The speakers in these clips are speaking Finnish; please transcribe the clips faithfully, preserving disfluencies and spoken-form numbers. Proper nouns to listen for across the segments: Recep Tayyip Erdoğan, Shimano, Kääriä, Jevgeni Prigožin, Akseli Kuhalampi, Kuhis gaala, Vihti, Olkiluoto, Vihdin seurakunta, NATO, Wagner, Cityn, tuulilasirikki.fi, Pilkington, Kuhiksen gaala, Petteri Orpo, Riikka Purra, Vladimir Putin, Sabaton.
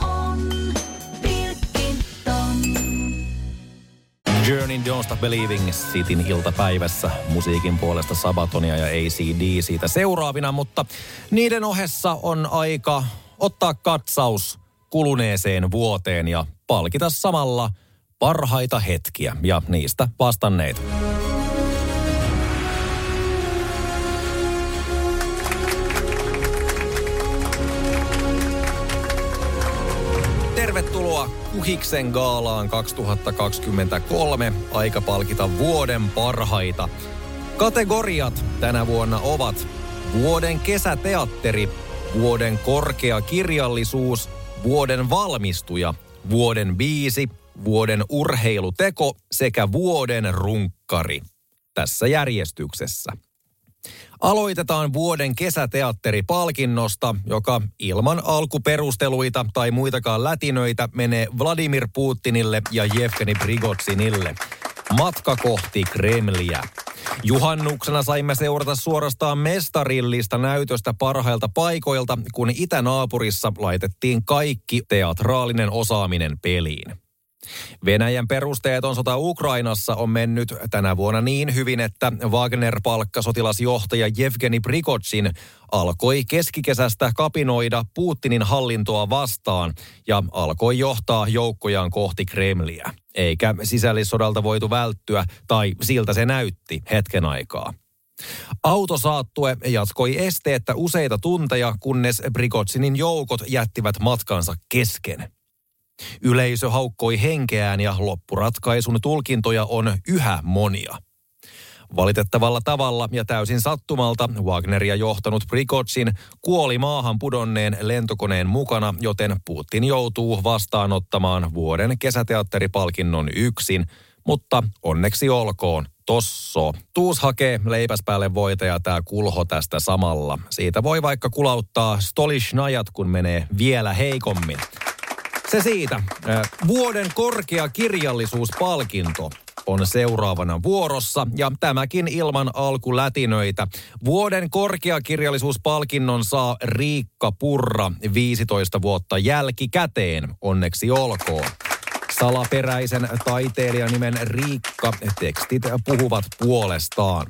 on Pilkington. Journey Don't Stop Believing Cityn iltapäivässä. Musiikin puolesta Sabatonia ja A C D siitä seuraavina, mutta niiden ohessa on aika ottaa katsaus kuluneeseen vuoteen ja palkita samalla parhaita hetkiä ja niistä vastanneita. Tervetuloa Kuhiksen gaalaan kaksituhattakaksikymmentäkolme. Aika palkita vuoden parhaita. Kategoriat tänä vuonna ovat vuoden kesäteatteri, vuoden korkea kirjallisuus, vuoden valmistuja, vuoden biisi, vuoden urheiluteko sekä vuoden runkkari. Tässä järjestyksessä. Aloitetaan vuoden kesäteatteripalkinnosta, joka ilman alkuperusteluita tai muitakaan lätinöitä menee Vladimir Putinille ja Jevgeni Prigožinille. Matka kohti Kremliä. Juhannuksena saimme seurata suorastaan mestarillista näytöstä parhailta paikoilta, kun itänaapurissa laitettiin kaikki teatraalinen osaaminen peliin. Venäjän perusteeton sota Ukrainassa on mennyt tänä vuonna niin hyvin, että Wagner-palkkasotilasjohtaja Jevgeni Prigožin alkoi keskikesästä kapinoida Putinin hallintoa vastaan ja alkoi johtaa joukkojaan kohti Kremliä. Eikä sisällissodalta voitu välttyä, tai siltä se näytti hetken aikaa. Autosaattue jatkoi esteettä useita tunteja, kunnes Prigožinin joukot jättivät matkansa kesken. Yleisö haukkoi henkeään ja loppuratkaisun tulkintoja on yhä monia. Valitettavalla tavalla ja täysin sattumalta Wagneria johtanut Prigožin kuoli maahan pudonneen lentokoneen mukana, joten Putin joutuu vastaanottamaan vuoden kesäteatteripalkinnon yksin, mutta onneksi olkoon. Tosso. Tuus hakee leipäs päälle voita ja tää kulho tästä samalla. Siitä voi vaikka kulauttaa stolishnajat, kun menee vielä heikommin. Se siitä. Vuoden korkea kirjallisuuspalkinto on seuraavana vuorossa ja tämäkin ilman alkulätinöitä. Vuoden korkea kirjallisuuspalkinnon saa Riikka Purra viisitoista vuotta jälkikäteen. Onneksi olkoon. Salaperäisen taiteilijanimen Riikka tekstit puhuvat puolestaan.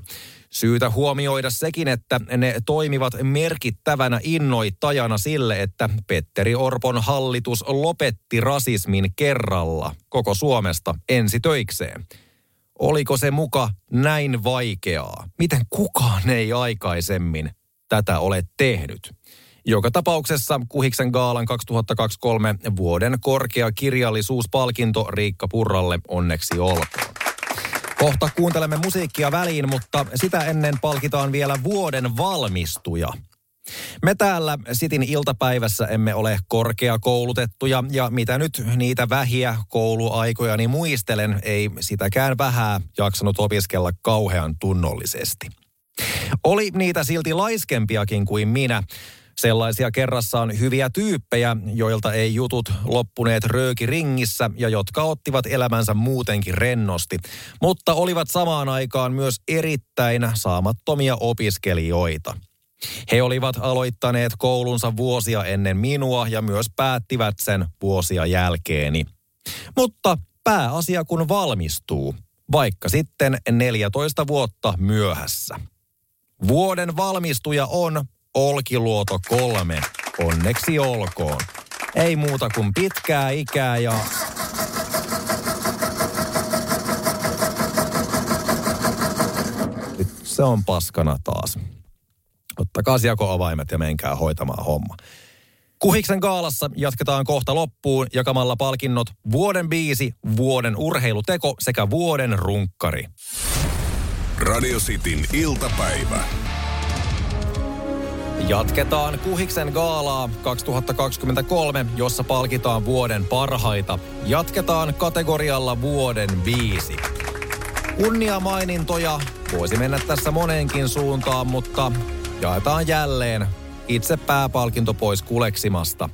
Syytä huomioida sekin, että ne toimivat merkittävänä innoittajana sille, että Petteri Orpon hallitus lopetti rasismin kerralla koko Suomesta ensi töikseen. Oliko se muka näin vaikeaa? Miten kukaan ei aikaisemmin tätä ole tehnyt? Joka tapauksessa Kuhiksen gaalan kaksituhattakaksikymmentäkolme vuoden korkea kirjallisuuspalkinto Riikka Purralle onneksi olkoon. Kohta kuuntelemme musiikkia väliin, mutta sitä ennen palkitaan vielä vuoden valmistuja. Me täällä Cityn iltapäivässä emme ole korkeakoulutettuja ja mitä nyt niitä vähiä kouluaikojani muistelen, ei sitäkään vähää jaksanut opiskella kauhean tunnollisesti. Oli niitä silti laiskempiakin kuin minä. Sellaisia kerrassaan hyviä tyyppejä, joilta ei jutut loppuneet röökiringissä ja jotka ottivat elämänsä muutenkin rennosti, mutta olivat samaan aikaan myös erittäin saamattomia opiskelijoita. He olivat aloittaneet koulunsa vuosia ennen minua ja myös päättivät sen vuosia jälkeeni. Mutta pääasia kun valmistuu, vaikka sitten neljätoista vuotta myöhässä. Vuoden valmistuja on Olkiluoto kolme. Onneksi olkoon. Ei muuta kuin pitkää ikää ja... Nyt se on paskana taas. Ottakaa jakoavaimet ja menkää hoitamaan homma. Kuhiksen gaalassa jatketaan kohta loppuun jakamalla palkinnot vuoden biisi, vuoden urheiluteko sekä vuoden runkkari. Radio Cityn iltapäivä. Jatketaan Kuhiksen gaalaa kaksituhattakaksikymmentäkolme, jossa palkitaan vuoden parhaita. Jatketaan kategorialla vuoden biisi. Kunniamainintoja voisi mennä tässä moneenkin suuntaan, mutta jaetaan jälleen itse pääpalkinto pois kuleksimasta.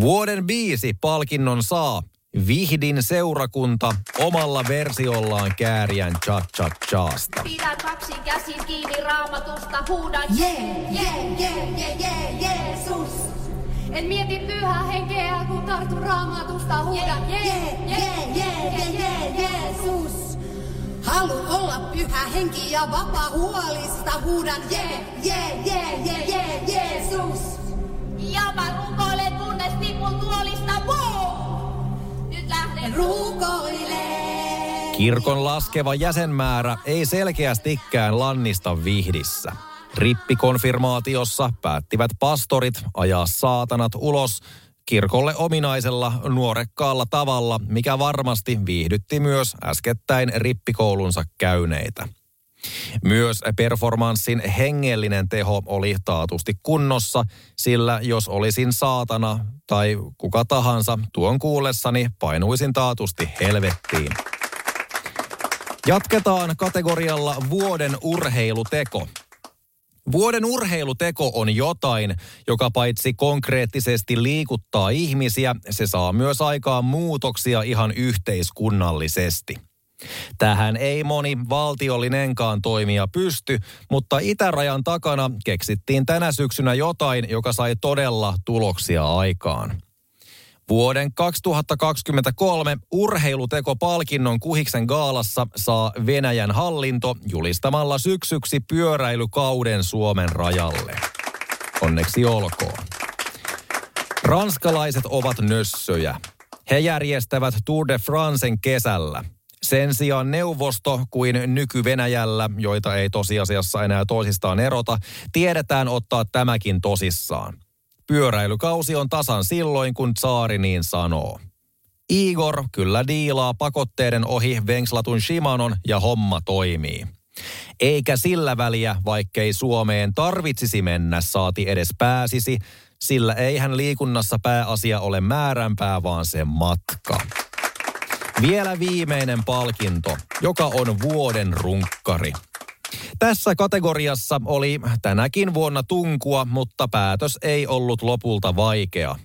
Vuoden viisi palkinnon saa Vihdin seurakunta omalla versiollaan Kääriän cha-cha-chaasta. Pidä kaksi käsi kiinni raamatusta, huuda jee, jee, jee, jee, jee, Jeesus. En mieti pyhää henkeä, kun tartun raamatusta, huuda jee, jee, jee, jee, jee, Jeesus. Haluan olla pyhä henki ja vapaa huolista, huudan jee, jee, jee, jee, jee, Jeesus. Ja mä rukoilen, kunnes tipun tuolista, wow! Kirkon laskeva jäsenmäärä ei selkeästikään lannista Vihdissä. Rippikonfirmaatiossa päättivät pastorit ajaa saatanat ulos kirkolle ominaisella nuorekkaalla tavalla, mikä varmasti viihdytti myös äskettäin rippikoulunsa käyneitä. Myös performanssin hengellinen teho oli taatusti kunnossa, sillä jos olisin saatana tai kuka tahansa tuon kuullessani painuisin taatusti helvettiin. Jatketaan kategorialla vuoden urheiluteko. Vuoden urheiluteko on jotain, joka paitsi konkreettisesti liikuttaa ihmisiä, se saa myös aikaan muutoksia ihan yhteiskunnallisesti. Tähän ei moni valtiollinenkaan toimija pysty, mutta itärajan takana keksittiin tänä syksynä jotain, joka sai todella tuloksia aikaan. Vuoden kaksituhattakaksikymmentäkolme urheilutekopalkinnon Kuhiksen gaalassa saa Venäjän hallinto julistamalla syksyksi pyöräilykauden Suomen rajalle. Onneksi olkoon. Ranskalaiset ovat nössöjä. He järjestävät Tour de Francen kesällä. Sen sijaan neuvosto kuin nyky-Venäjällä, joita ei tosiasiassa enää toisistaan erota, tiedetään ottaa tämäkin tosissaan. Pyöräilykausi on tasan silloin, kun tsaari niin sanoo. Igor kyllä diilaa pakotteiden ohi Vengslatun Shimanon ja homma toimii. Eikä sillä väliä, vaikkei Suomeen tarvitsisi mennä, saati edes pääsisi, sillä eihän liikunnassa pääasia ole määränpää, vaan se matka. Vielä viimeinen palkinto, joka on vuoden runkkari. Tässä kategoriassa oli tänäkin vuonna tunkua, mutta päätös ei ollut lopulta vaikea.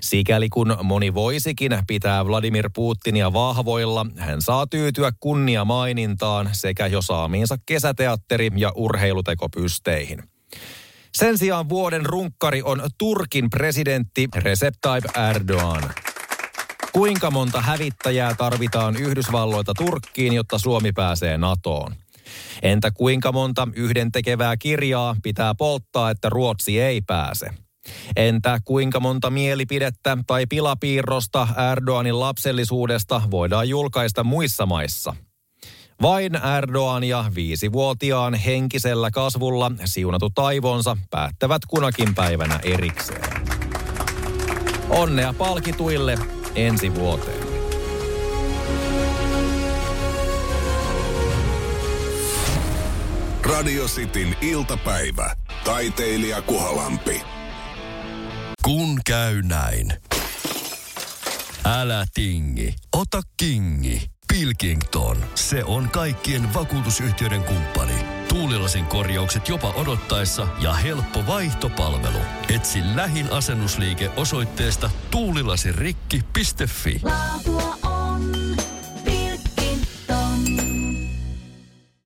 Sikäli kun moni voisikin pitää Vladimir Putinia vahvoilla, hän saa tyytyä kunniamainintaan sekä jo saamiinsa kesäteatteri- ja urheilutekopysteihin. Sen sijaan vuoden runkkari on Turkin presidentti Recep Tayyip Erdoğan. Kuinka monta hävittäjää tarvitaan Yhdysvalloilta Turkkiin, jotta Suomi pääsee NATOon? Entä kuinka monta yhdentekevää kirjaa pitää polttaa, että Ruotsi ei pääse? Entä kuinka monta mielipidettä tai pilapiirrosta Erdoğanin lapsellisuudesta voidaan julkaista muissa maissa? Vain Erdoğan ja viisivuotiaan henkisellä kasvulla siunatut aivonsa päättävät kunakin päivänä erikseen. Onnea palkituille! Ensi vuoteen. Radio Cityn iltapäivä. Taiteilija Kuhalampi. Kun käy näin. Älä tingi, ota kingi. Pilkington, se on kaikkien vakuutusyhtiöiden kumppani. Tuulilasin korjaukset jopa odottaessa ja helppo vaihtopalvelu. Etsi lähin asennusliike osoitteesta tuulilasirikki piste fi.